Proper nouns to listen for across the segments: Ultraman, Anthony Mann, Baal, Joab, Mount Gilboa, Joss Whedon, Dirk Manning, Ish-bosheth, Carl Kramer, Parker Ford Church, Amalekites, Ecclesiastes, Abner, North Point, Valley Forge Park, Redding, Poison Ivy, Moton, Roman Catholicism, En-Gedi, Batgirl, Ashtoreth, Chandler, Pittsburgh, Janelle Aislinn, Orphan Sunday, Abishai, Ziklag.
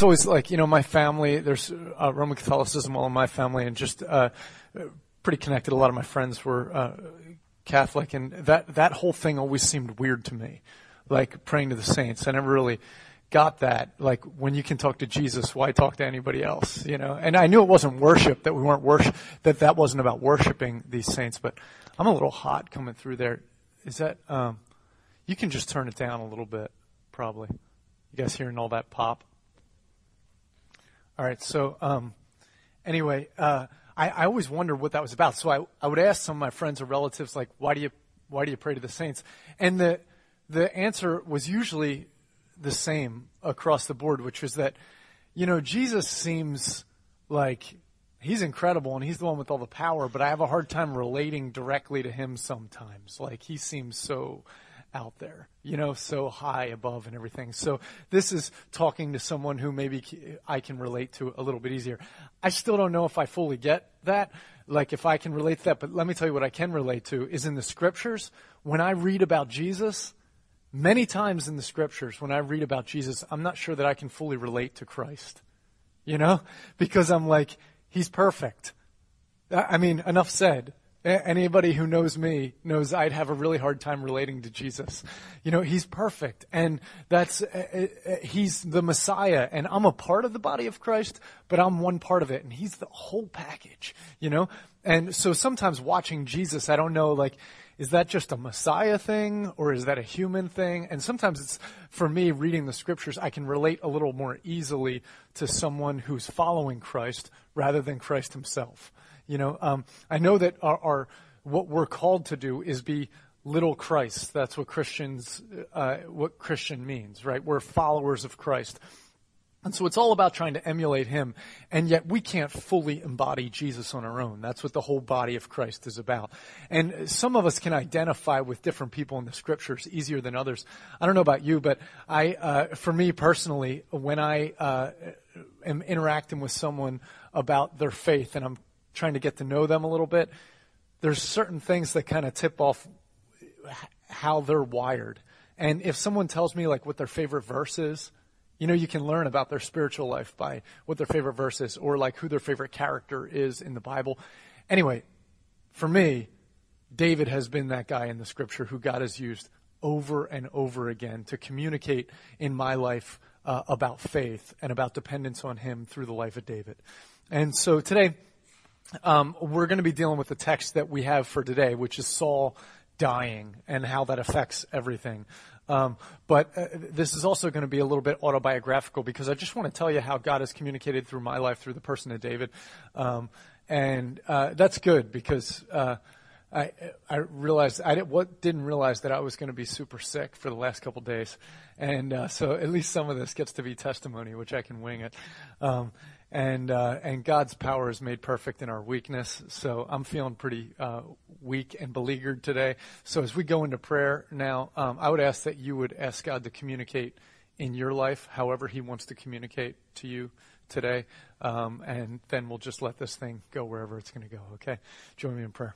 it's always like, you know, my family, there's Roman Catholicism all in my family, and just pretty connected. A lot of my friends were Catholic, and that whole thing always seemed weird to me, like praying to the saints. I never really got that. Like, when you can talk to Jesus, why talk to anybody else, you know? And I knew it wasn't worship, that we weren't worship, that wasn't about worshiping these saints, but I'm a little hot coming through there. Is that, you can just turn it down a little bit, probably. You guys hearing all that pop? All right, so anyway, I always wondered what that was about. So I would ask some of my friends or relatives, like, why do you pray to the saints? And the answer was usually the same across the board, which was that, you know, Jesus seems like he's incredible and he's the one with all the power, but I have a hard time relating directly to him sometimes. Like, he seems so out there, you know, so high above and everything. So this is talking to someone who maybe I can relate to a little bit easier. I still don't know if I fully get that, like if I can relate to that, but let me tell you what I can relate to is in the scriptures. When I read about Jesus, many times in the scriptures, when I read about Jesus, I'm not sure that I can fully relate to Christ, you know, because I'm like, he's perfect. I mean, enough said. Anybody who knows me knows I'd have a really hard time relating to Jesus. You know, he's perfect, and that's he's the Messiah, and I'm a part of the body of Christ, but I'm one part of it, and he's the whole package, you know? And so sometimes watching Jesus, I don't know, like, is that just a Messiah thing, or is that a human thing? And sometimes it's, for me, reading the scriptures, I can relate a little more easily to someone who's following Christ rather than Christ himself. You know, I know that our what we're called to do is be little Christ. That's what Christians, what Christian means, right? We're followers of Christ. And so it's all about trying to emulate him, and yet we can't fully embody Jesus on our own. That's what the whole body of Christ is about. And some of us can identify with different people in the scriptures easier than others. I don't know about you, but for me personally, when I am interacting with someone about their faith and I'm trying to get to know them a little bit, there's certain things that kind of tip off how they're wired. And if someone tells me like what their favorite verse is, you know, you can learn about their spiritual life by what their favorite verse is, or like who their favorite character is in the Bible. Anyway, for me, David has been that guy in the scripture who God has used over and over again to communicate in my life about faith and about dependence on him through the life of David. And so today, we're going to be dealing with the text that we have for today, which is Saul dying and how that affects everything. But this is also going to be a little bit autobiographical, because I just want to tell you how God has communicated through my life, through the person of David. And that's good, because I realized I didn't realize that I was going to be super sick for the last couple of days. And so at least some of this gets to be testimony, which I can wing it. And God's power is made perfect in our weakness. So I'm feeling pretty weak and beleaguered today. So as we go into prayer now, I would ask that you would ask God to communicate in your life however he wants to communicate to you today. And then we'll just let this thing go wherever it's going to go, okay? Join me in prayer.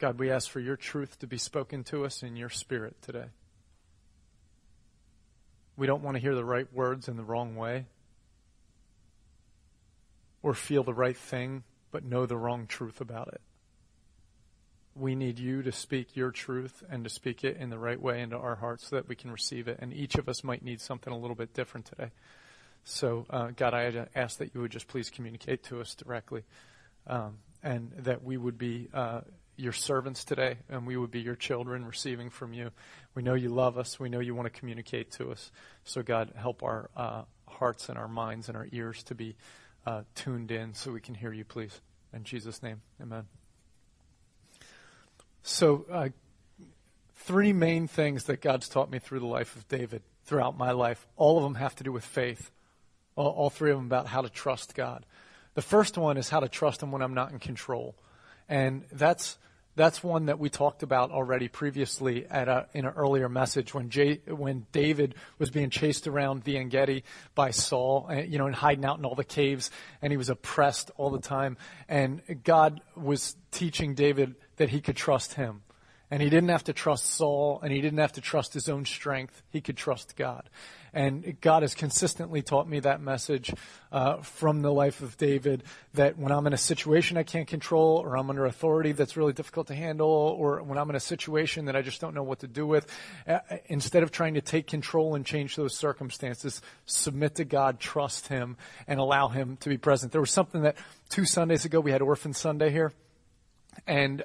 God, we ask for your truth to be spoken to us in your spirit today. We don't want to hear the right words in the wrong way, or feel the right thing but know the wrong truth about it. We need you to speak your truth and to speak it in the right way into our hearts so that we can receive it. And each of us might need something a little bit different today. So, God, I ask that you would just please communicate to us directly, and that we would be your servants today, and we would be your children receiving from you. We know you love us. We know you want to communicate to us. So God, help our hearts and our minds and our ears to be tuned in so we can hear you, please. In Jesus' name, amen. So three main things that God's taught me through the life of David, throughout my life, all of them have to do with faith, all three of them about how to trust God. The first one is how to trust him when I'm not in control. And that's That's one that we talked about already previously in an earlier message when David was being chased around the En-Gedi by Saul, and hiding out in all the caves, and he was oppressed all the time. And God was teaching David that he could trust him. And he didn't have to trust Saul, and he didn't have to trust his own strength. He could trust God. And God has consistently taught me that message from the life of David, that when I'm in a situation I can't control, or I'm under authority that's really difficult to handle, or when I'm in a situation that I just don't know what to do with, instead of trying to take control and change those circumstances, submit to God, trust him, and allow him to be present. There was something that 2 Sundays ago, we had Orphan Sunday here, and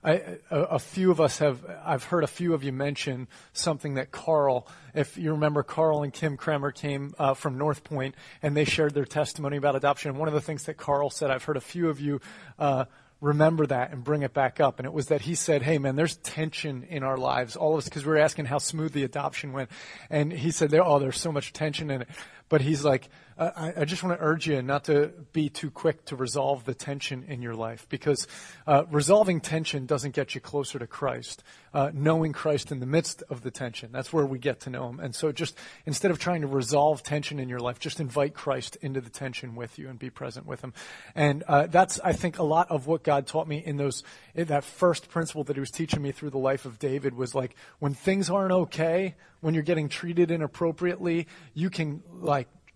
I've heard a few of you mention something that Carl, if you remember, Carl and Kim Kramer came from North Point, and they shared their testimony about adoption. And one of the things that Carl said, I've heard a few of you remember that and bring it back up. And it was that he said, hey, man, there's tension in our lives, all of us, because we were asking how smooth the adoption went. And he said, there's so much tension in it. But he's like, I just want to urge you not to be too quick to resolve the tension in your life, because resolving tension doesn't get you closer to Christ. Knowing Christ in the midst of the tension, that's where we get to know him. And so just instead of trying to resolve tension in your life, just invite Christ into the tension with you and be present with him. And that's, I think, a lot of what God taught me in that first principle that he was teaching me through the life of David was like, when things aren't okay, when you're getting treated inappropriately, you can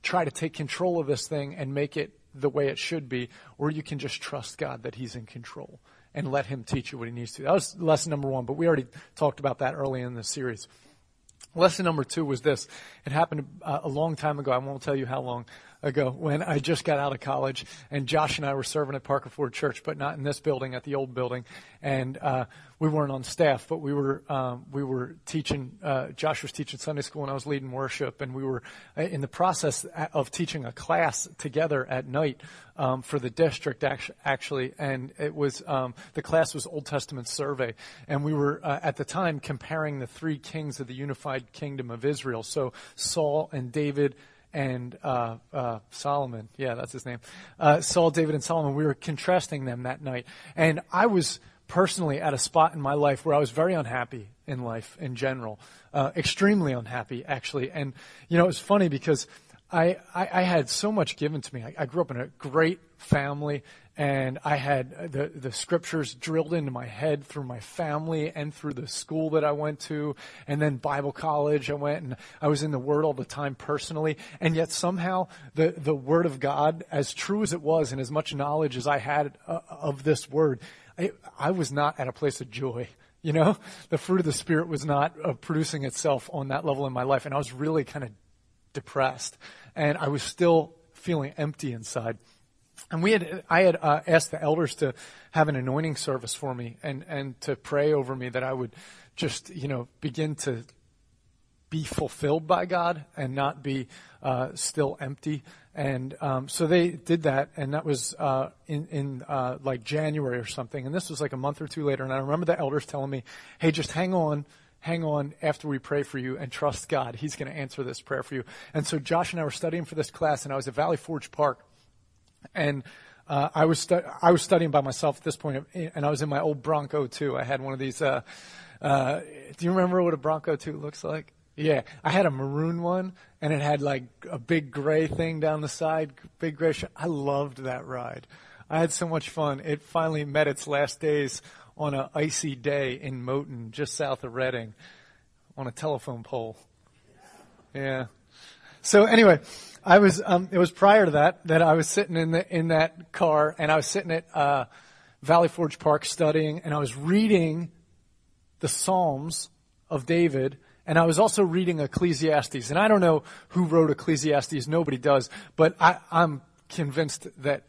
try to take control of this thing and make it the way it should be, or you can just trust God that he's in control and let him teach you what he needs to. That was lesson number 1, but we already talked about that early in the series. Lesson number 2 was this. It happened a long time ago. I won't tell you how long ago, when I just got out of college, and Josh and I were serving at Parker Ford Church, but not in this building, at the old building. And we weren't on staff, but we were teaching. Josh was teaching Sunday school, and I was leading worship, and we were in the process of teaching a class together at night for the district, actually. And it was the class was Old Testament survey, and we were at the time comparing the 3 kings of the unified kingdom of Israel, so Saul and David and Solomon. Yeah, that's his name. Saul, David, and Solomon. We were contrasting them that night. And I was personally at a spot in my life where I was very unhappy in life in general, extremely unhappy, actually. And, it was funny because I had so much given to me. I grew up in a great family, and I had the scriptures drilled into my head through my family and through the school that I went to, and then Bible college I went, and I was in the Word all the time personally. And yet somehow the Word of God, as true as it was and as much knowledge as I had of this Word, I was not at a place of joy. The fruit of the Spirit was not producing itself on that level in my life, and I was really kind of depressed, and I was still feeling empty inside. And I had asked the elders to have an anointing service for me and to pray over me that I would just, begin to be fulfilled by God and not be still empty. And so they did that, and that was in January or something. And this was a month or 2 later. And I remember the elders telling me, hey, just hang on after we pray for you and trust God. He's going to answer this prayer for you. And so Josh and I were studying for this class, and I was at Valley Forge Park. And I was studying by myself at this point, and I was in my old Bronco 2. I had one of these. Do you remember what a Bronco 2 looks like? Yeah, I had a maroon one, and it had a big gray thing down the side, big gray. I loved that ride. I had so much fun. It finally met its last days on an icy day in Moton, just south of Redding, on a telephone pole. Yeah. So anyway, I was, it was prior to that I was sitting in that car, and I was sitting at, Valley Forge Park studying, and I was reading the Psalms of David, and I was also reading Ecclesiastes. And I don't know who wrote Ecclesiastes, nobody does, but I'm convinced that,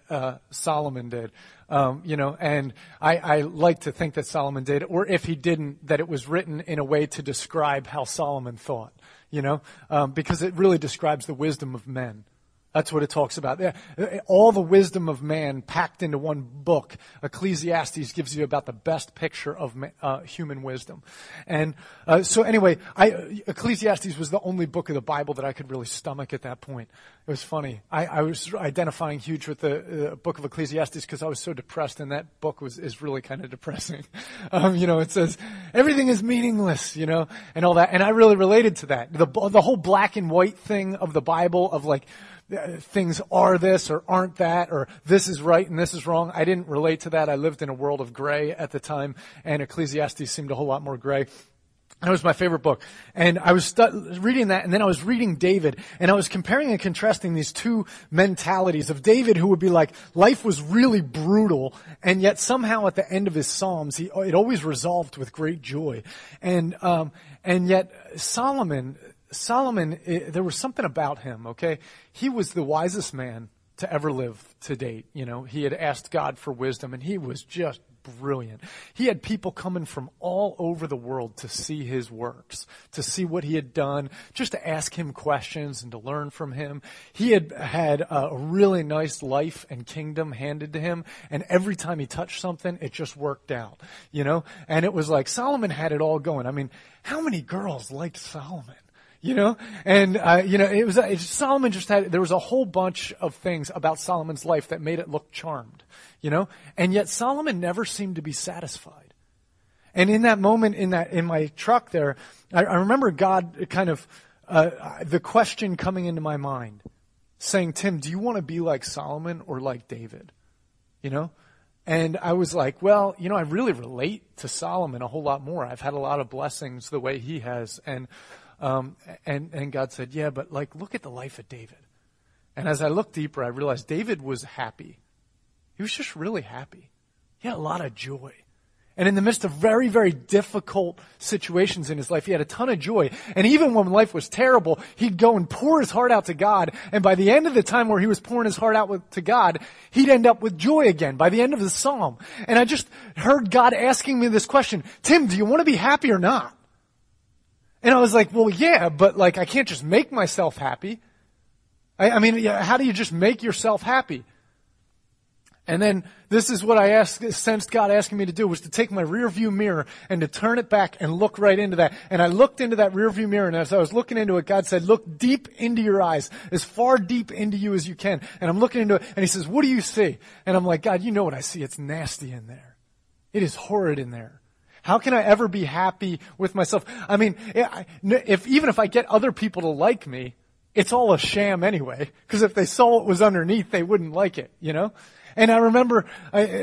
Solomon did. And I like to think that Solomon did, or if he didn't, that it was written in a way to describe how Solomon thought. Because it really describes the wisdom of men. That's what it talks about. All the wisdom of man packed into one book. Ecclesiastes gives you about the best picture of human wisdom. And Ecclesiastes was the only book of the Bible that I could really stomach at that point. It was funny. I was identifying huge with the book of Ecclesiastes because I was so depressed, and that book is really kind of depressing. It says, everything is meaningless, and all that. And I really related to that. The whole black and white thing of the Bible of like, things are this or aren't that, or this is right and this is wrong. I didn't relate to that. I lived in a world of gray at the time, and Ecclesiastes seemed a whole lot more gray. And it was my favorite book. And I was reading that, and then I was reading David, and I was comparing and contrasting these two mentalities of David, who would be like, life was really brutal, and yet somehow at the end of his Psalms, it always resolved with great joy. And yet Solomon, there was something about him, okay? He was the wisest man to ever live to date. He had asked God for wisdom, and he was just brilliant. He had people coming from all over the world to see his works, to see what he had done, just to ask him questions and to learn from him. He had a really nice life and kingdom handed to him, and every time he touched something, it just worked out, And it was like Solomon had it all going. I mean, how many girls liked Solomon? Solomon just had, there was a whole bunch of things about Solomon's life that made it look charmed, and yet Solomon never seemed to be satisfied. And in that moment, in my truck there, I remember God kind of, the question coming into my mind saying, Tim, do you want to be like Solomon or like David? And I was like, well, I really relate to Solomon a whole lot more. I've had a lot of blessings the way he has. And God said, yeah, but like, look at the life of David. And as I looked deeper, I realized David was happy. He was just really happy. He had a lot of joy. And in the midst of very, very difficult situations in his life, he had a ton of joy. And even when life was terrible, he'd go and pour his heart out to God. And by the end of the time where he was pouring his heart out to God, he'd end up with joy again by the end of the psalm. And I just heard God asking me this question, Tim, do you want to be happy or not? And I was like, well, yeah, but like, I can't just make myself happy. How do you just make yourself happy? And then this is what I sensed God asking me to do, was to take my rear view mirror and to turn it back and look right into that. And I looked into that rear view mirror, and as I was looking into it, God said, look deep into your eyes, as far deep into you as you can. And I'm looking into it, and he says, what do you see? And I'm like, God, you know what I see. It's nasty in there. It is horrid in there. How can I ever be happy with myself? I mean, if I get other people to like me, it's all a sham anyway, because if they saw what was underneath, they wouldn't like it, And I remember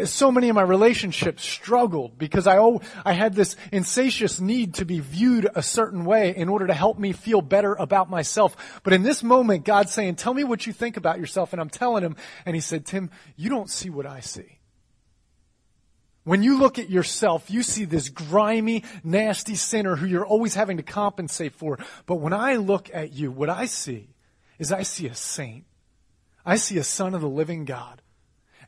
so many of my relationships struggled because I had this insatiable need to be viewed a certain way in order to help me feel better about myself. But in this moment, God's saying, tell me what you think about yourself. And I'm telling him, and he said, Tim, you don't see what I see. When you look at yourself, you see this grimy, nasty sinner who you're always having to compensate for. But when I look at you, what I see is I see a saint. I see a son of the living God.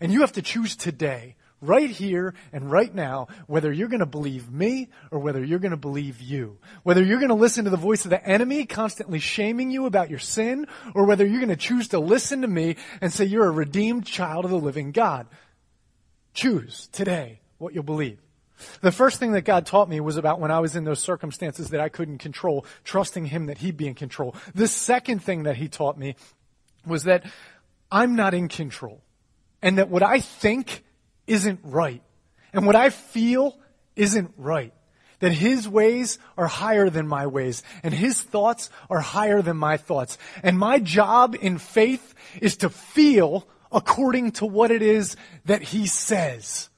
And you have to choose today, right here and right now, whether you're going to believe me or whether you're going to believe you. Whether you're going to listen to the voice of the enemy constantly shaming you about your sin, or whether you're going to choose to listen to me and say you're a redeemed child of the living God. Choose today what you'll believe. The first thing that God taught me was about when I was in those circumstances that I couldn't control, trusting him that he'd be in control. The second thing that he taught me was that I'm not in control, and that what I think isn't right, and what I feel isn't right, that his ways are higher than my ways, and his thoughts are higher than my thoughts. And my job in faith is to feel according to what it is that he says.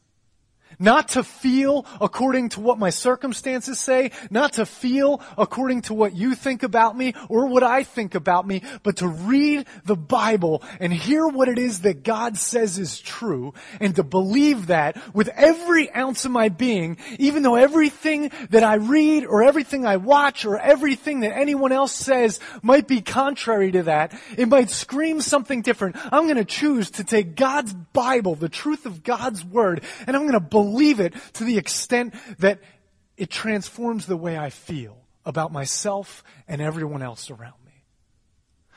Not to feel according to what my circumstances say, not to feel according to what you think about me or what I think about me, but to read the Bible and hear what it is that God says is true, and to believe that with every ounce of my being, even though everything that I read or everything I watch or everything that anyone else says might be contrary to that. It might scream something different. I'm going to choose to take God's Bible, the truth of God's Word, and I'm going to believe it to the extent that it transforms the way I feel about myself and everyone else around me.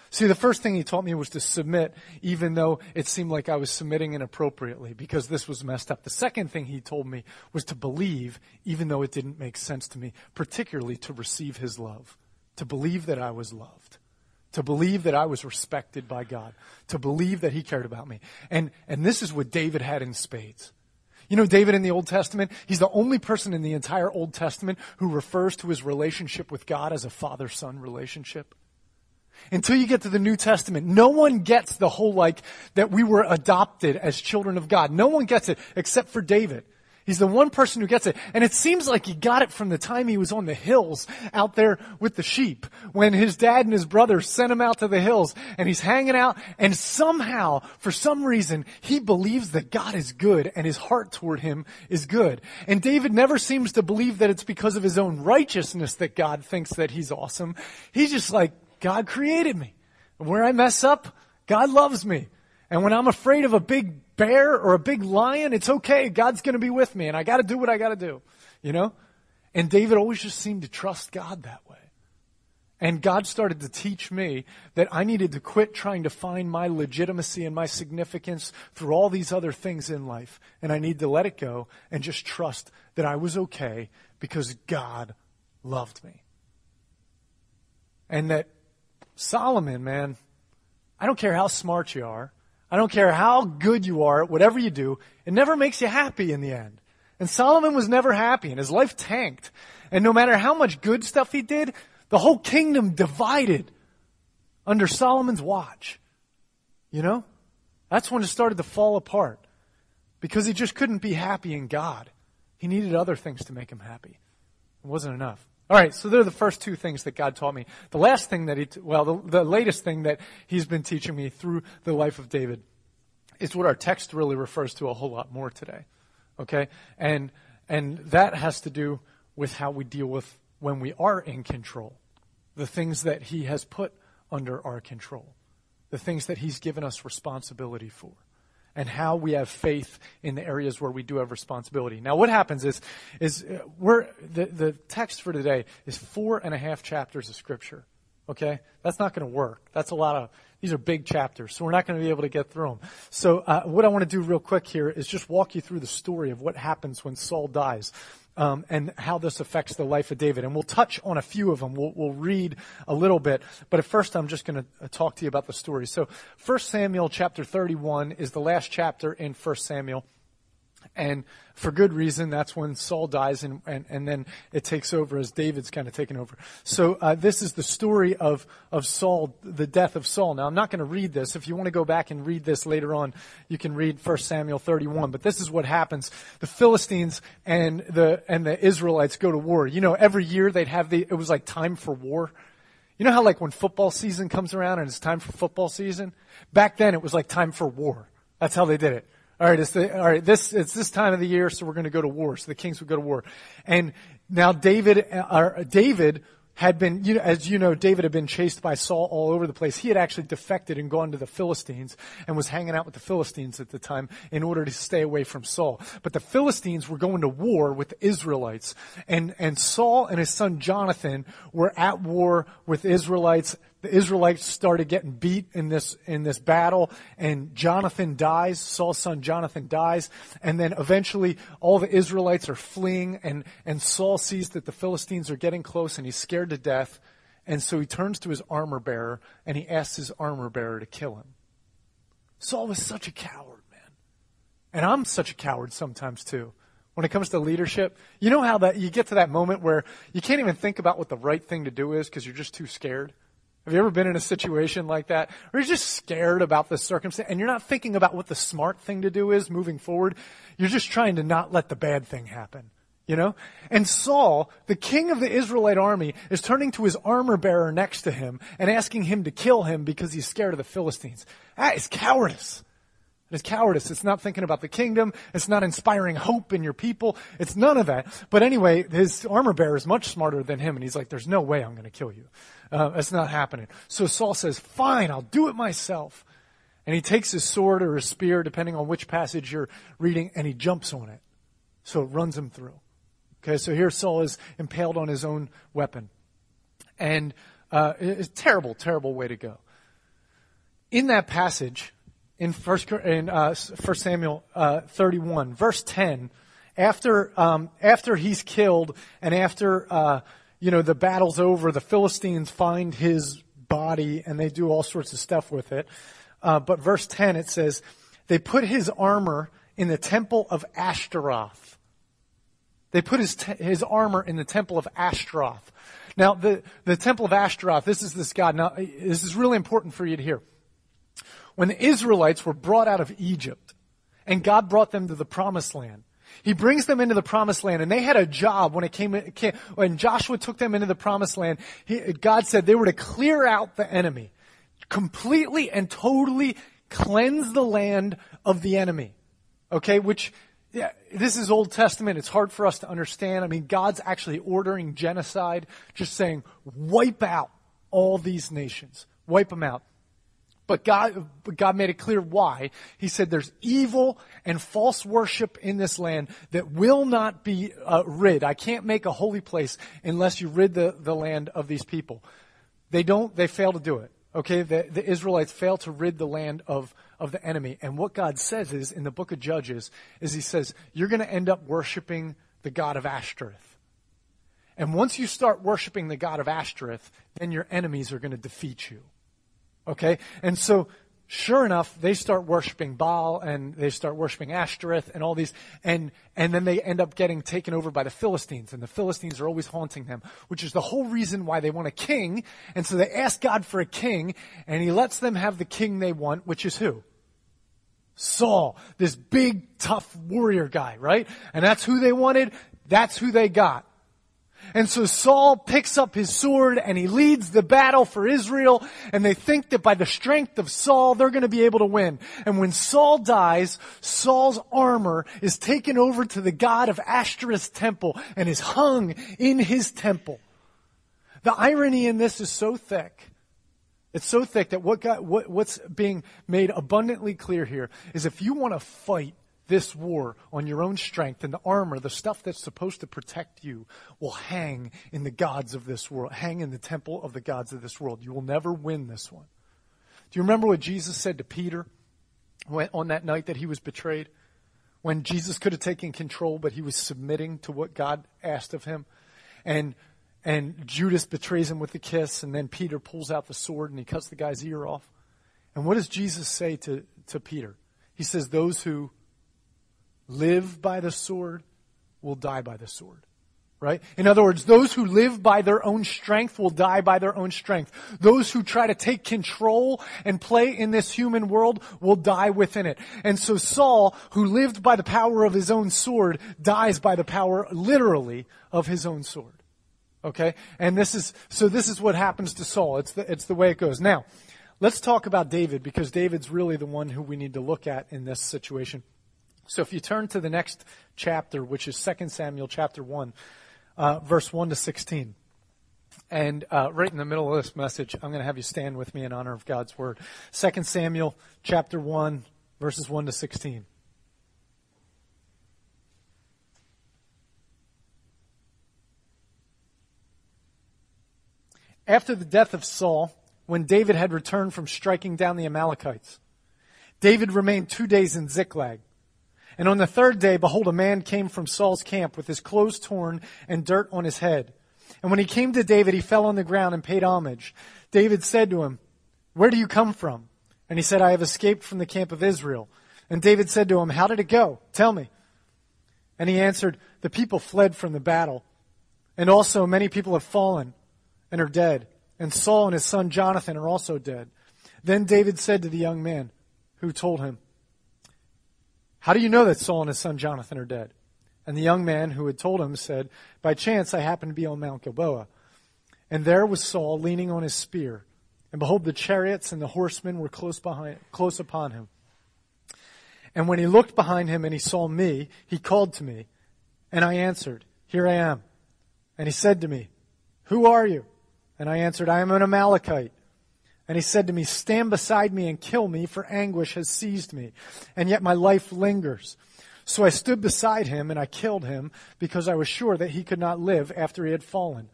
See, the first thing he taught me was to submit, even though it seemed like I was submitting inappropriately because this was messed up. The second thing he told me was to believe, even though it didn't make sense to me, particularly to receive his love, to believe that I was loved, to believe that I was respected by God, to believe that he cared about me. And this is what David had in spades. You know, David in the Old Testament, he's the only person in the entire Old Testament who refers to his relationship with God as a father-son relationship. Until you get to the New Testament, no one gets the whole, that we were adopted as children of God. No one gets it except for David. He's the one person who gets it. And it seems like he got it from the time he was on the hills out there with the sheep, when his dad and his brother sent him out to the hills, and he's hanging out, and somehow, for some reason, he believes that God is good and his heart toward him is good. And David never seems to believe that it's because of his own righteousness that God thinks that he's awesome. He's just like, God created me. And where I mess up, God loves me. And when I'm afraid of a big bear or a big lion, it's okay. God's going to be with me, and I got to do what I got to do, you know? And David always just seemed to trust God that way. And God started to teach me that I needed to quit trying to find my legitimacy and my significance through all these other things in life, and I need to let it go and just trust that I was okay because God loved me. And that Solomon, man, I don't care how smart you are. I don't care how good you are at whatever you do. It never makes you happy in the end. And Solomon was never happy, and his life tanked. And no matter how much good stuff he did, the whole kingdom divided under Solomon's watch. You know? That's when it started to fall apart because he just couldn't be happy in God. He needed other things to make him happy. It wasn't enough. All right, so they're the first two things that God taught me. The last thing that the latest thing that he's been teaching me through the life of David is what our text really refers to a whole lot more today, okay? And that has to do with how we deal with when we are in control, the things that he has put under our control, the things that he's given us responsibility for, and how we have faith in the areas where we do have responsibility. Now, what happens is the text for today is 4.5 chapters of Scripture, okay? That's not going to work. That's a lot of, these are big chapters, so we're not going to be able to get through them. So what I want to do real quick here is just walk you through the story of what happens when Saul dies. And how this affects the life of David. And we'll touch on a few of them. We'll read a little bit. But at first, I'm just going to talk to you about the story. So 1 Samuel chapter 31 is the last chapter in 1 Samuel. And for good reason, that's when Saul dies, and then it takes over as David's kind of taken over. So this is the story of Saul, the death of Saul. Now, I'm not going to read this. If you want to go back and read this later on, you can read 1 Samuel 31. But this is what happens. The Philistines and the Israelites go to war. You know, every year they'd have it was like time for war. You know how like when football season comes around and it's time for football season? Back then it was like time for war. That's how they did it. All right, it's this time of the year, so we're going to go to war. So the kings would go to war, and now David had been, as you know, David had been chased by Saul all over the place. He had actually defected and gone to the Philistines and was hanging out with the Philistines at the time in order to stay away from Saul. But the Philistines were going to war with the Israelites, and Saul and his son Jonathan were at war with Israelites. The Israelites started getting beat in this battle, and Jonathan dies, Saul's son Jonathan dies, and then eventually all the Israelites are fleeing, and Saul sees that the Philistines are getting close, and he's scared to death, and so he turns to his armor bearer, and he asks his armor bearer to kill him. Saul was such a coward, man. And I'm such a coward sometimes, too. When it comes to leadership, you know how that you get to that moment where you can't even think about what the right thing to do is because you're just too scared? Have you ever been in a situation like that where you're just scared about the circumstance and you're not thinking about what the smart thing to do is moving forward? You're just trying to not let the bad thing happen, you know? And Saul, the king of the Israelite army, is turning to his armor bearer next to him and asking him to kill him because he's scared of the Philistines. That is cowardice. It is cowardice. It's not thinking about the kingdom. It's not inspiring hope in your people. It's none of that. But anyway, his armor bearer is much smarter than him, and he's like, there's no way I'm going to kill you. It's not happening. So Saul says, fine, I'll do it myself. And he takes his sword or his spear, depending on which passage you're reading, and he jumps on it. So it runs him through. Okay, so here Saul is impaled on his own weapon. And it's a terrible, terrible way to go. in that passage, in 1 Samuel 31, verse 10, after he's killed and after the battle's over, the Philistines find his body and they do all sorts of stuff with it. But verse 10, it says, they put his armor in the temple of Ashtoreth. They put his armor in the temple of Ashtoreth. Now, the temple of Ashtoreth, this is this god. Now, this is really important for you to hear. When the Israelites were brought out of Egypt and God brought them to the promised land, he brings them into the promised land, and they had a job when it came. When Joshua took them into the promised land, God said they were to clear out the enemy, completely and totally cleanse the land of the enemy. Okay, which this is Old Testament. It's hard for us to understand. I mean, God's actually ordering genocide, just saying, wipe out all these nations, wipe them out. But God made it clear why. He said there's evil and false worship in this land that will not be rid. I can't make a holy place unless you rid the land of these people. They fail to do it. Okay, the Israelites fail to rid the land of the enemy. And what God says is, in the book of Judges, is he says, you're going to end up worshiping the god of Ashtoreth. And once you start worshiping the god of Ashtoreth, then your enemies are going to defeat you. Okay, and so sure enough, they start worshiping Baal and they start worshiping Ashtoreth and all these, and then they end up getting taken over by the Philistines, and the Philistines are always haunting them, which is the whole reason why they want a king. And so they ask God for a king, and he lets them have the king they want, which is who? Saul, this big, tough warrior guy, right? And that's who they wanted, that's who they got. And so Saul picks up his sword and he leads the battle for Israel, and they think that by the strength of Saul, they're going to be able to win. And when Saul dies, Saul's armor is taken over to the god of Ashtoreth's temple and is hung in his temple. The irony in this is so thick. It's so thick that what's being made abundantly clear here is, if you want to fight this war on your own strength, and the armor, the stuff that's supposed to protect you, will hang in the gods of this world, hang in the temple of the gods of this world. You will never win this one. Do you remember what Jesus said to Peter on that night that he was betrayed? When Jesus could have taken control, but he was submitting to what God asked of him. And Judas betrays him with a kiss, and then Peter pulls out the sword and he cuts the guy's ear off. And what does Jesus say to Peter? He says, those who live by the sword will die by the sword, right? In other words, those who live by their own strength will die by their own strength. Those who try to take control and play in this human world will die within it. And so Saul, who lived by the power of his own sword, dies by the power, literally, of his own sword. Okay? And this is what happens to Saul. It's the way it goes. Now, let's talk about David, because David's really the one who we need to look at in this situation. So if you turn to the next chapter, which is 2 Samuel chapter 1, verse 1 to 16. And right in the middle of this message, I'm going to have you stand with me in honor of God's word. 2 Samuel chapter 1, verses 1 to 16. After the death of Saul, when David had returned from striking down the Amalekites, David remained 2 days in Ziklag. And on the third day, behold, a man came from Saul's camp with his clothes torn and dirt on his head. And when he came to David, he fell on the ground and paid homage. David said to him, "Where do you come from?" And he said, "I have escaped from the camp of Israel." And David said to him, "How did it go? Tell me." And he answered, "The people fled from the battle. And also many people have fallen and are dead. And Saul and his son Jonathan are also dead." Then David said to the young man who told him, "How do you know that Saul and his son Jonathan are dead?" And the young man who had told him said, "By chance I happened to be on Mount Gilboa. And there was Saul leaning on his spear. And behold, the chariots and the horsemen were close upon him. And when he looked behind him and he saw me, he called to me. And I answered, 'Here I am.' And he said to me, 'Who are you?' And I answered, 'I am an Amalekite.' And he said to me, 'Stand beside me and kill me, for anguish has seized me, and yet my life lingers.' So I stood beside him, and I killed him, because I was sure that he could not live after he had fallen.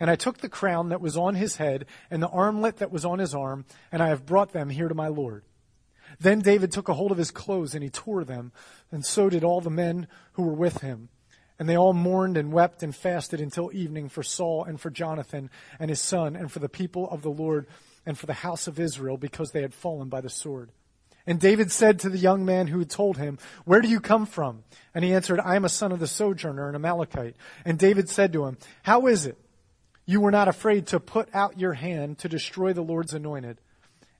And I took the crown that was on his head and the armlet that was on his arm, and I have brought them here to my lord. Then David took a hold of his clothes, and he tore them, and so did all the men who were with him. And they all mourned and wept and fasted until evening for Saul and for Jonathan and his son and for the people of the Lord and for the house of Israel, because they had fallen by the sword. And David said to the young man who had told him, "Where do you come from?" And he answered, "I am a son of the sojourner, an Amalekite." And David said to him, "How is it you were not afraid to put out your hand to destroy the Lord's anointed?"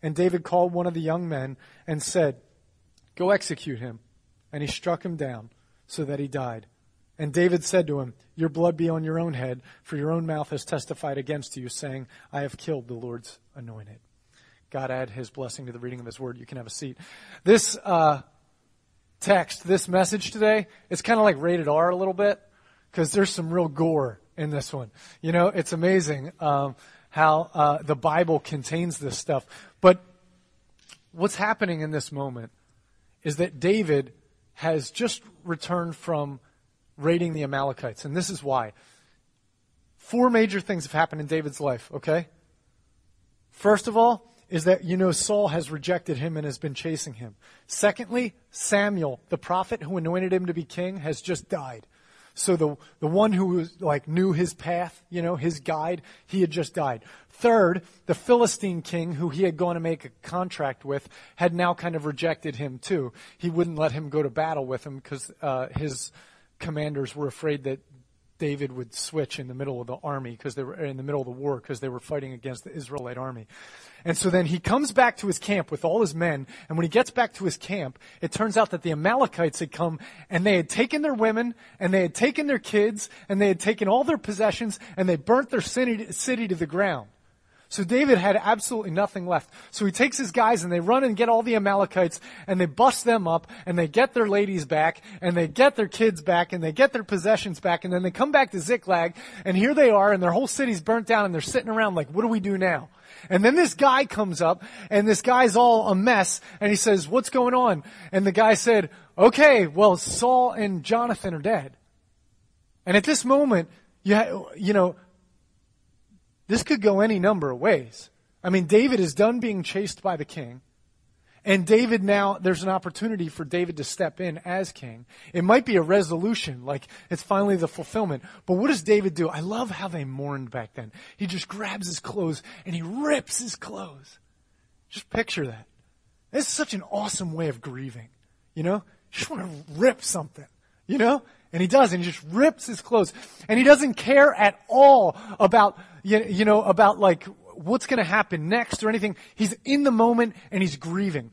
And David called one of the young men and said, "Go execute him." And he struck him down so that he died. And David said to him, "Your blood be on your own head, for your own mouth has testified against you, saying, 'I have killed the Lord's anointed.'" God add his blessing to the reading of his word. You can have a seat. This text, this message today, it's kind of like rated R a little bit, because there's some real gore in this one. You know, it's amazing how the Bible contains this stuff. But what's happening in this moment is that David has just returned from raiding the Amalekites. And this is why. Four major things have happened in David's life, okay? First of all, is that, you know, Saul has rejected him and has been chasing him. Secondly, Samuel, the prophet who anointed him to be king, has just died. So the one who was, like, knew his path, you know, his guide, he had just died. Third, the Philistine king who he had gone to make a contract with had now kind of rejected him too. He wouldn't let him go to battle with him because his commanders were afraid that David would switch in the middle of the army, because they were in the middle of the war, because they were fighting against the Israelite army. And so then he comes back to his camp with all his men. And when he gets back to his camp, it turns out that the Amalekites had come, and they had taken their women, and they had taken their kids, and they had taken all their possessions, and they burnt their city to the ground. So David had absolutely nothing left. So he takes his guys, and they run and get all the Amalekites, and they bust them up, and they get their ladies back, and they get their kids back, and they get their possessions back, and then they come back to Ziklag, and here they are, and their whole city's burnt down, and they're sitting around like, what do we do now? And then this guy comes up, and this guy's all a mess, and he says, what's going on? And the guy said, okay, well, Saul and Jonathan are dead. And at this moment, you know, this could go any number of ways. I mean, David is done being chased by the king. And David now, there's an opportunity for David to step in as king. It might be a resolution, like it's finally the fulfillment. But what does David do? I love how they mourned back then. He just grabs his clothes and he rips his clothes. Just picture that. That's such an awesome way of grieving. You know, you just want to rip something, you know? And he does, and he just rips his clothes. And he doesn't care at all about, you know, about like what's going to happen next or anything. He's in the moment, and he's grieving.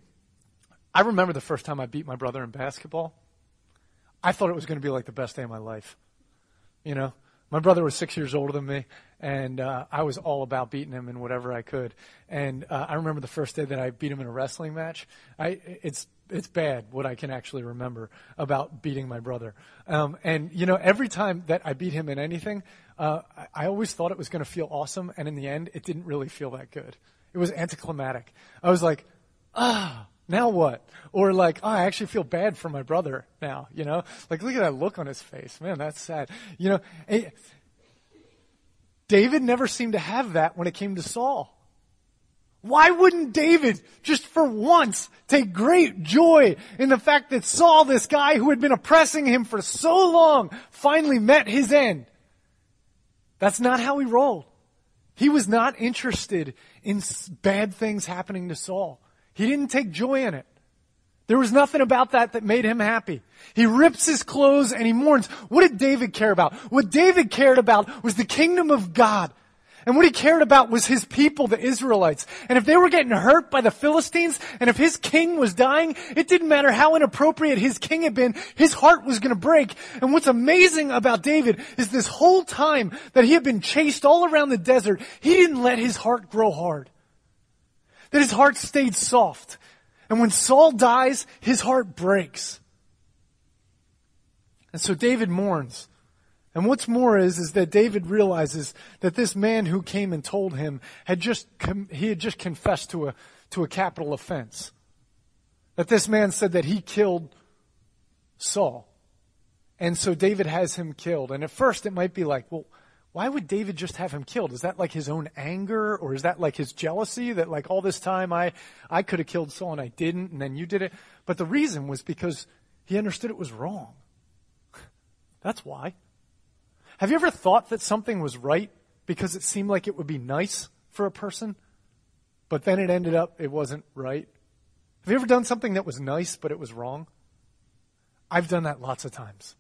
I remember the first time I beat my brother in basketball. I thought it was going to be like the best day of my life. You know, my brother was 6 years older than me, and I was all about beating him in whatever I could. And I remember the first day that I beat him in a wrestling match. It's bad what I can actually remember about beating my brother. And, you know, every time that I beat him in anything, I always thought it was going to feel awesome. And in the end, it didn't really feel that good. It was anticlimactic. I was like, now what? Or like, I actually feel bad for my brother now, you know? Like, look at that look on his face. Man, that's sad. You know, David never seemed to have that when it came to Saul. Why wouldn't David, just for once, take great joy in the fact that Saul, this guy who had been oppressing him for so long, finally met his end? That's not how he rolled. He was not interested in bad things happening to Saul. He didn't take joy in it. There was nothing about that that made him happy. He rips his clothes and he mourns. What did David care about? What David cared about was the kingdom of God. And what he cared about was his people, the Israelites. And if they were getting hurt by the Philistines, and if his king was dying, it didn't matter how inappropriate his king had been, his heart was going to break. And what's amazing about David is this whole time that he had been chased all around the desert, he didn't let his heart grow hard. That his heart stayed soft. And when Saul dies, his heart breaks. And so David mourns. And what's more is that David realizes that this man who came and told him had just confessed to a capital offense. That this man said that he killed Saul. And so David has him killed. And at first it might be like, well, Why would David just have him killed? Is that like his own anger, or is that like his jealousy that like all this time I could have killed Saul and I didn't, and then you did it? But the reason was because he understood it was wrong. That's why. Have you ever thought that something was right because it seemed like it would be nice for a person, but then it ended up it wasn't right? Have you ever done something that was nice but it was wrong? I've done that lots of times,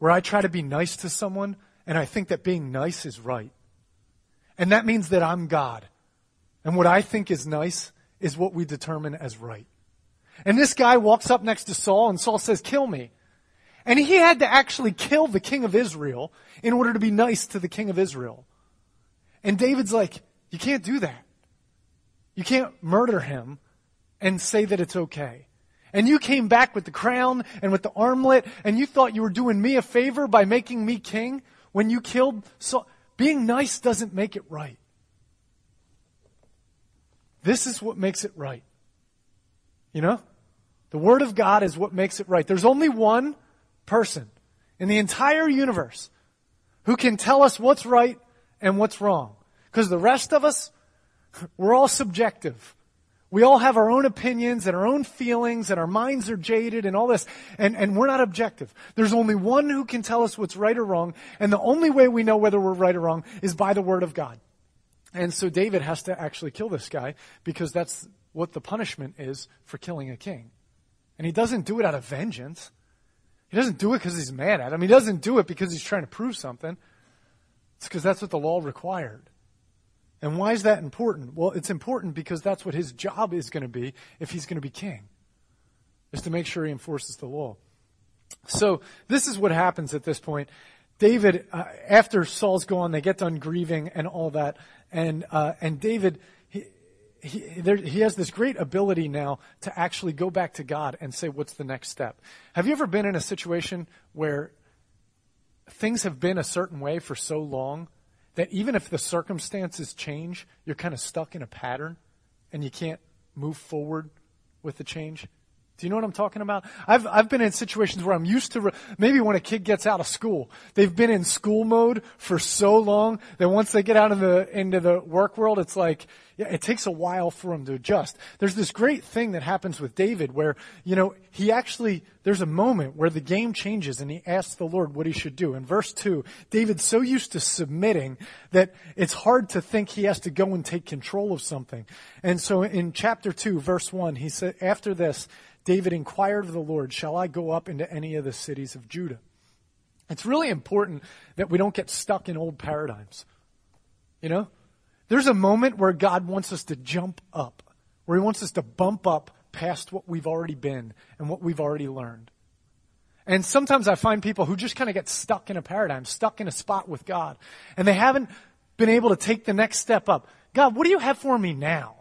where I try to be nice to someone and I think that being nice is right. And that means that I'm God. And what I think is nice is what we determine as right. And this guy walks up next to Saul and Saul says, "Kill me." And he had to actually kill the king of Israel in order to be nice to the king of Israel. And David's like, you can't do that. You can't murder him and say that it's okay. And you came back with the crown and with the armlet, and you thought you were doing me a favor by making me king when you killed Saul. Being nice doesn't make it right. This is what makes it right. You know? The Word of God is what makes it right. There's only one person in the entire universe who can tell us what's right and what's wrong. Because the rest of us, we're all subjective. We all have our own opinions and our own feelings, and our minds are jaded and all this, and we're not objective. There's only one who can tell us what's right or wrong, and the only way we know whether we're right or wrong is by the Word of God. And so David has to actually kill this guy because that's what the punishment is for killing a king. And he doesn't do it out of vengeance. He doesn't do it because he's mad at him. He doesn't do it because he's trying to prove something. It's because that's what the law required. And why is that important? Well, it's important because that's what his job is going to be if he's going to be king, is to make sure he enforces the law. So this is what happens at this point. David, after Saul's gone, they get done grieving and all that, and David, he has this great ability now to actually go back to God and say, what's the next step? Have you ever been in a situation where things have been a certain way for so long that even if the circumstances change, you're kind of stuck in a pattern and you can't move forward with the change? Do you know what I'm talking about? I've been in situations where I'm used to, maybe when a kid gets out of school, they've been in school mode for so long that once they get out of into the work world, it's like, yeah, it takes a while for them to adjust. There's this great thing that happens with David where, you know, he actually, there's a moment where the game changes and he asks the Lord what he should do. In verse 2, David's so used to submitting that it's hard to think he has to go and take control of something. And so in chapter 2, verse 1, he said, after this, David inquired of the Lord, shall I go up into any of the cities of Judah? It's really important that we don't get stuck in old paradigms, you know? There's a moment where God wants us to jump up, where he wants us to bump up past what we've already been and what we've already learned. And sometimes I find people who just kind of get stuck in a paradigm, stuck in a spot with God, and they haven't been able to take the next step up. God, what do you have for me now?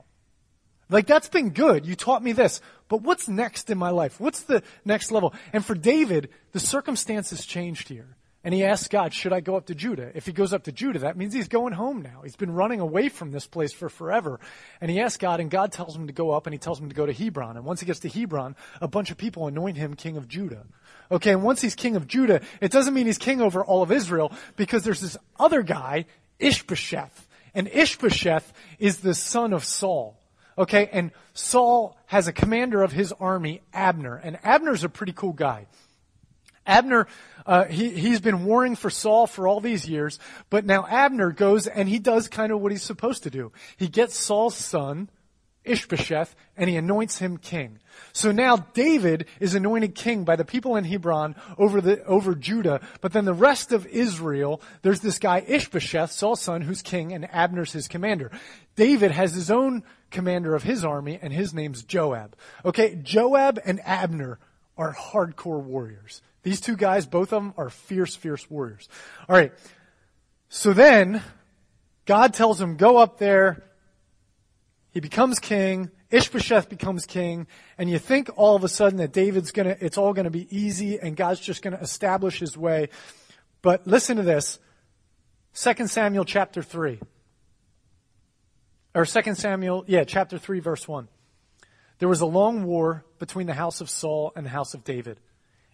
Like, that's been good. You taught me this. But what's next in my life? What's the next level? And for David, the circumstances changed here. And he asks God, should I go up to Judah? If he goes up to Judah, that means he's going home now. He's been running away from this place for forever. And he asks God, and God tells him to go up, and he tells him to go to Hebron. And once he gets to Hebron, a bunch of people anoint him king of Judah. Okay, and once he's king of Judah, it doesn't mean he's king over all of Israel, because there's this other guy, Ish-bosheth. And Ish-bosheth is the son of Saul. Okay, and Saul has a commander of his army, Abner. And Abner's a pretty cool guy. Abner, he's been warring for Saul for all these years, but now Abner goes and he does kind of what he's supposed to do. He gets Saul's son, Ish-bosheth, and he anoints him king. So now David is anointed king by the people in Hebron over Judah, but then the rest of Israel, there's this guy Ish-bosheth, Saul's son, who's king, and Abner's his commander. David has his own commander of his army, and his name's Joab. Okay, Joab and Abner are hardcore warriors. These two guys, both of them are fierce, fierce warriors. All right. So then God tells him, go up there. He becomes king. Ish-bosheth becomes king. And you think all of a sudden that David's it's all going to be easy and God's just going to establish his way. But listen to this. 2 Samuel chapter 3, verse 1. There was a long war between the house of Saul and the house of David.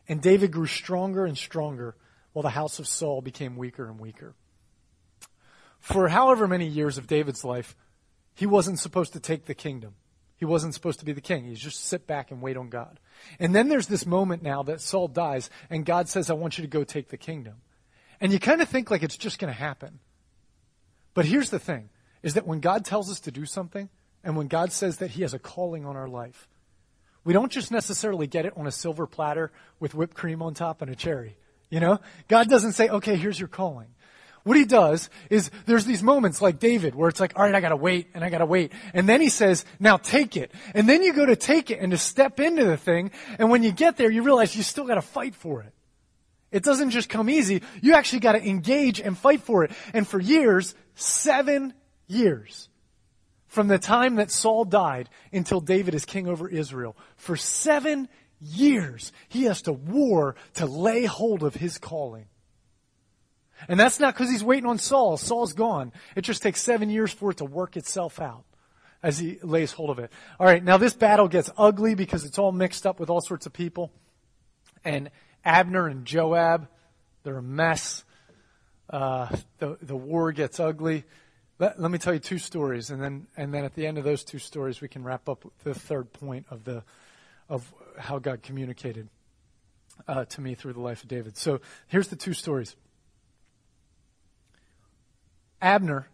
And David grew stronger and stronger, while the house of Saul became weaker and weaker. for however many years of David's life, he wasn't supposed to take the kingdom. He wasn't supposed to be the king. He's just sit back and wait on God. And then there's this moment now that Saul dies, and God says, I want you to go take the kingdom. And you kind of think like it's just going to happen. But here's the thing, is that when God tells us to do something, and when God says that he has a calling on our life, we don't just necessarily get it on a silver platter with whipped cream on top and a cherry. You know, God doesn't say, okay, here's your calling. What he does is there's these moments like David where it's like, all right, I got to wait. And then he says, now take it. And then you go to take it and to step into the thing. And when you get there, you realize you still got to fight for it. It doesn't just come easy. You actually got to engage and fight for it. And for years, 7 years, from the time that Saul died until David is king over Israel, for 7 years, he has to war to lay hold of his calling. And that's not because he's waiting on Saul. Saul's gone. It just takes 7 years for it to work itself out as he lays hold of it. All right, now this battle gets ugly because it's all mixed up with all sorts of people. And Abner and Joab, they're a mess. The war gets ugly. Let me tell you two stories, and then at the end of those two stories, we can wrap up the third point of how God communicated to me through the life of David. So here's the two stories. Abner,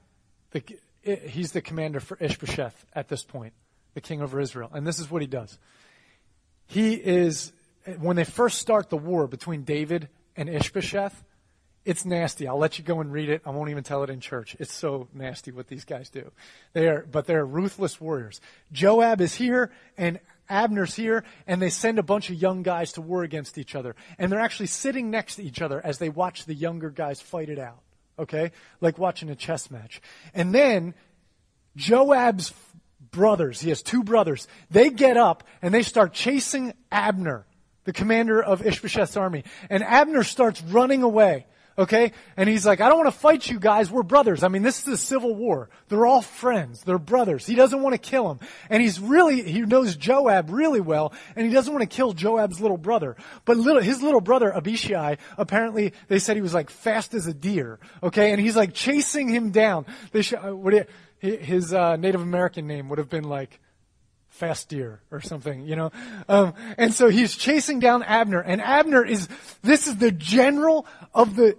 he's the commander for Ish-bosheth at this point, the king over Israel, and this is what he does. He is, when they first start the war between David and Ish-bosheth, it's nasty. I'll let you go and read it. I won't even tell it in church. It's so nasty what these guys do. They're ruthless warriors. Joab is here and Abner's here, and they send a bunch of young guys to war against each other. And they're actually sitting next to each other as they watch the younger guys fight it out, okay? Like watching a chess match. And then Joab's brothers, he has two brothers, they get up and they start chasing Abner, the commander of Ish-bosheth's army. And Abner starts running away. Okay? And he's like, I don't want to fight you guys. We're brothers. I mean, this is a civil war. They're all friends. They're brothers. He doesn't want to kill them. And he knows Joab really well, and he doesn't want to kill Joab's little brother. But his little brother, Abishai, apparently they said he was like fast as a deer. Okay? And he's like chasing him down. His Native American name would have been like Fast Deer or something, you know? And so he's chasing down Abner, and Abner is the general of the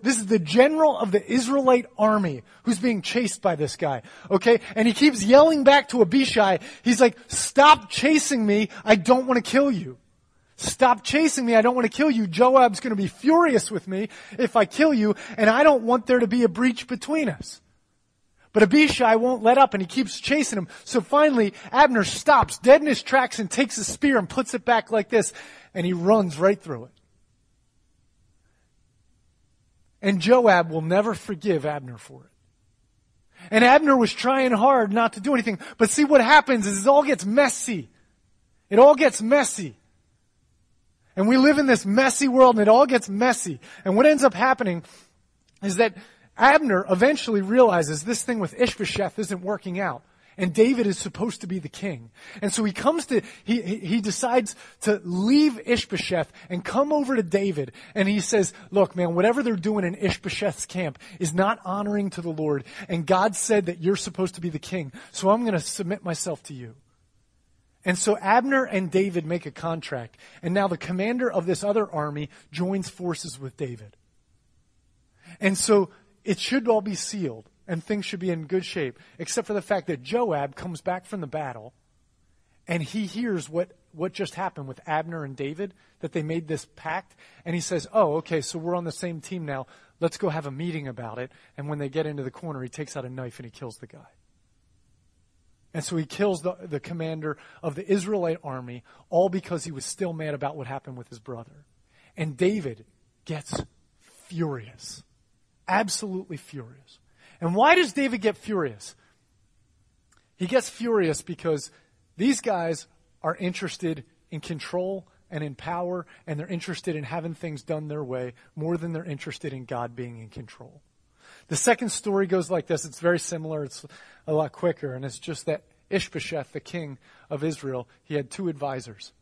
Israelite army who's being chased by this guy. Okay? And he keeps yelling back to Abishai. He's like, stop chasing me. I don't want to kill you. Stop chasing me. I don't want to kill you. Joab's going to be furious with me if I kill you, and I don't want there to be a breach between us. But Abishai won't let up, and he keeps chasing him. So finally, Abner stops dead in his tracks and takes a spear and puts it back like this, and he runs right through it. And Joab will never forgive Abner for it. And Abner was trying hard not to do anything. But see, what happens is it all gets messy. And we live in this messy world, and it all gets messy. And what ends up happening is that Abner eventually realizes this thing with Ish-bosheth isn't working out, and David is supposed to be the king. And so he decides to leave Ish-bosheth and come over to David, and he says, look, man, whatever they're doing in Ish-bosheth's camp is not honoring to the Lord, and God said that you're supposed to be the king, so I'm going to submit myself to you. And so Abner and David make a contract, and now the commander of this other army joins forces with David. And so it should all be sealed, and things should be in good shape, except for the fact that Joab comes back from the battle, and he hears what just happened with Abner and David, that they made this pact, and he says, oh, okay, so we're on the same team now. Let's go have a meeting about it. And when they get into the corner, he takes out a knife and he kills the guy. And so he kills the commander of the Israelite army, all because he was still mad about what happened with his brother. And David gets furious. Absolutely furious. And why does David get furious? He gets furious because these guys are interested in control and in power, and they're interested in having things done their way more than they're interested in God being in control. The second story goes like this. It's very similar. It's a lot quicker. And it's just that Ish-bosheth, the king of Israel, he had two advisors.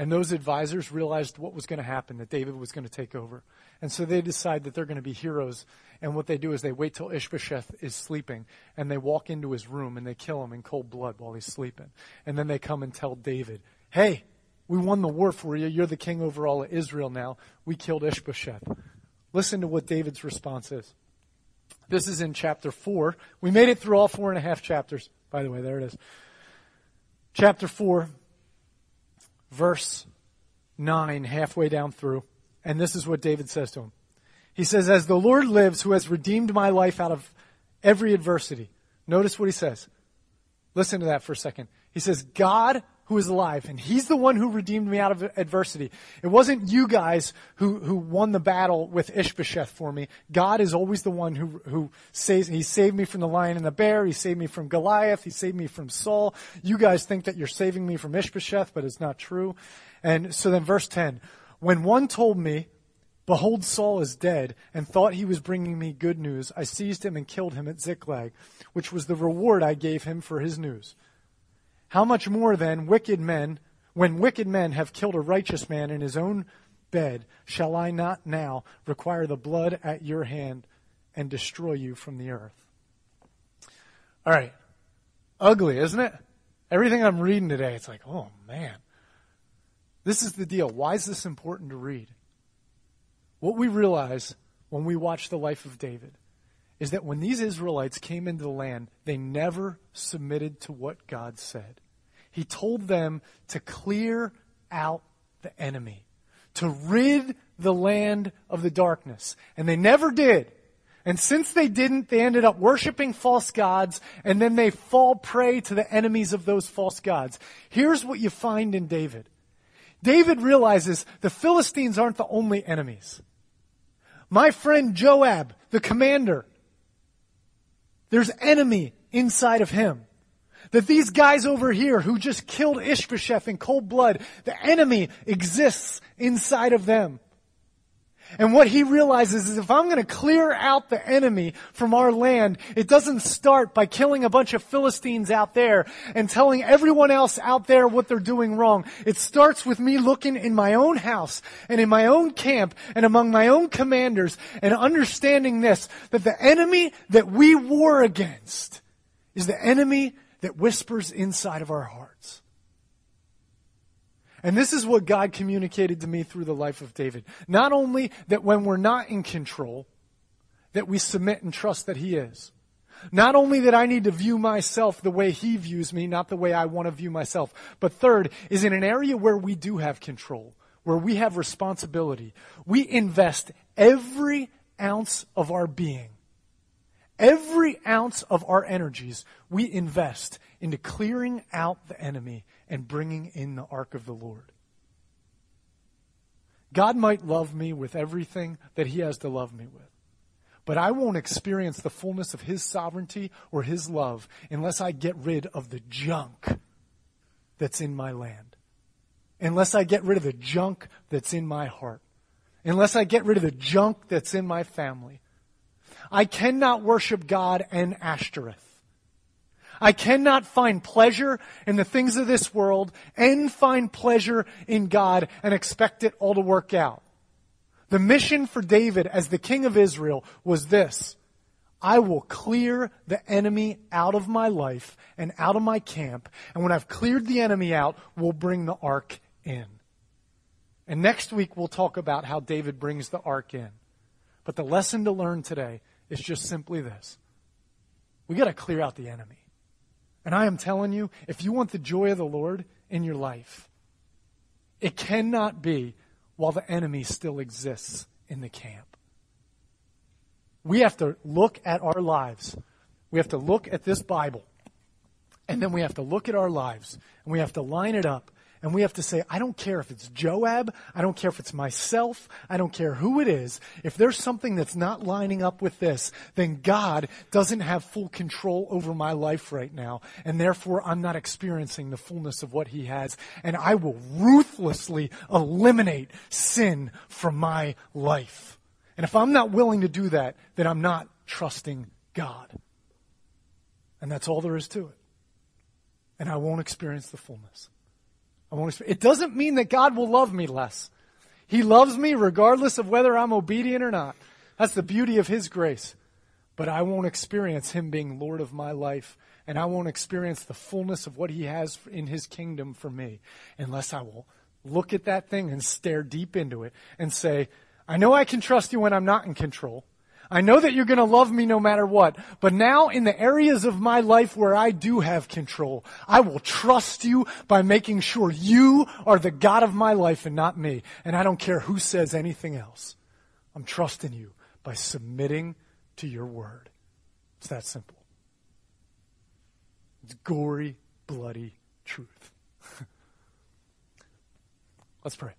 And those advisors realized what was going to happen, that David was going to take over. And so they decide that they're going to be heroes. And what they do is they wait till Ish-bosheth is sleeping, and they walk into his room, and they kill him in cold blood while he's sleeping. And then they come and tell David, hey, we won the war for you. You're the king over all of Israel now. We killed Ish-bosheth. Listen to what David's response is. This is in chapter 4. We made it through all 4.5 chapters. By the way, there it is. Chapter 4. Verse 9, halfway down through, and this is what David says to him. He says, as the Lord lives, who has redeemed my life out of every adversity. Notice what he says. Listen to that for a second. He says, God, who is alive, and he's the one who redeemed me out of adversity. It wasn't you guys who won the battle with Ish-bosheth for me. God is always the one who saves. He saved me from the lion and the bear. He saved me from Goliath. He saved me from Saul. You guys think that you're saving me from Ish-bosheth, but it's not true. And so then verse 10, when one told me, behold, Saul is dead, and thought he was bringing me good news, I seized him and killed him at Ziklag, which was the reward I gave him for his news. How much more then when wicked men have killed a righteous man in his own bed, shall I not now require the blood at your hand and destroy you from the earth? All right. Ugly, isn't it? Everything I'm reading today, it's like, oh man, this is the deal. Why is this important to read? What we realize when we watch the life of David is that when these Israelites came into the land, they never submitted to what God said. He told them to clear out the enemy, to rid the land of the darkness. And they never did. And since they didn't, they ended up worshiping false gods, and then they fall prey to the enemies of those false gods. Here's what you find in David. David realizes the Philistines aren't the only enemies. My friend Joab, the commander, there's enemy inside of him. That these guys over here who just killed Ish-bosheth in cold blood, the enemy exists inside of them. And what he realizes is if I'm going to clear out the enemy from our land, it doesn't start by killing a bunch of Philistines out there and telling everyone else out there what they're doing wrong. It starts with me looking in my own house and in my own camp and among my own commanders and understanding this, that the enemy that we war against is the enemy that whispers inside of our hearts. And this is what God communicated to me through the life of David. Not only that when we're not in control, that we submit and trust that he is. Not only that I need to view myself the way he views me, not the way I want to view myself. But third is in an area where we do have control, where we have responsibility. We invest every ounce of our being, every ounce of our energies, we invest into clearing out the enemy and bringing in the ark of the Lord. God might love me with everything that he has to love me with, but I won't experience the fullness of his sovereignty or his love unless I get rid of the junk that's in my land, unless I get rid of the junk that's in my heart, unless I get rid of the junk that's in my family. I cannot worship God and Ashtoreth. I cannot find pleasure in the things of this world and find pleasure in God and expect it all to work out. The mission for David as the king of Israel was this: I will clear the enemy out of my life and out of my camp. And when I've cleared the enemy out, we'll bring the ark in. And next week we'll talk about how David brings the ark in. But the lesson to learn today is just simply this. We got to clear out the enemy. And I am telling you, if you want the joy of the Lord in your life, it cannot be while the enemy still exists in the camp. We have to look at our lives. We have to look at this Bible. And then we have to look at our lives. And we have to line it up. And we have to say, I don't care if it's Joab. I don't care if it's myself. I don't care who it is. If there's something that's not lining up with this, then God doesn't have full control over my life right now. And therefore, I'm not experiencing the fullness of what he has. And I will ruthlessly eliminate sin from my life. And if I'm not willing to do that, then I'm not trusting God. And that's all there is to it. And I won't experience the fullness. I won't experience. It doesn't mean that God will love me less. He loves me regardless of whether I'm obedient or not. That's the beauty of his grace. But I won't experience him being Lord of my life, and I won't experience the fullness of what he has in his kingdom for me unless I will look at that thing and stare deep into it and say, I know I can trust you when I'm not in control. I know that you're going to love me no matter what. But now in the areas of my life where I do have control, I will trust you by making sure you are the God of my life and not me. And I don't care who says anything else. I'm trusting you by submitting to your word. It's that simple. It's gory, bloody truth. Let's pray.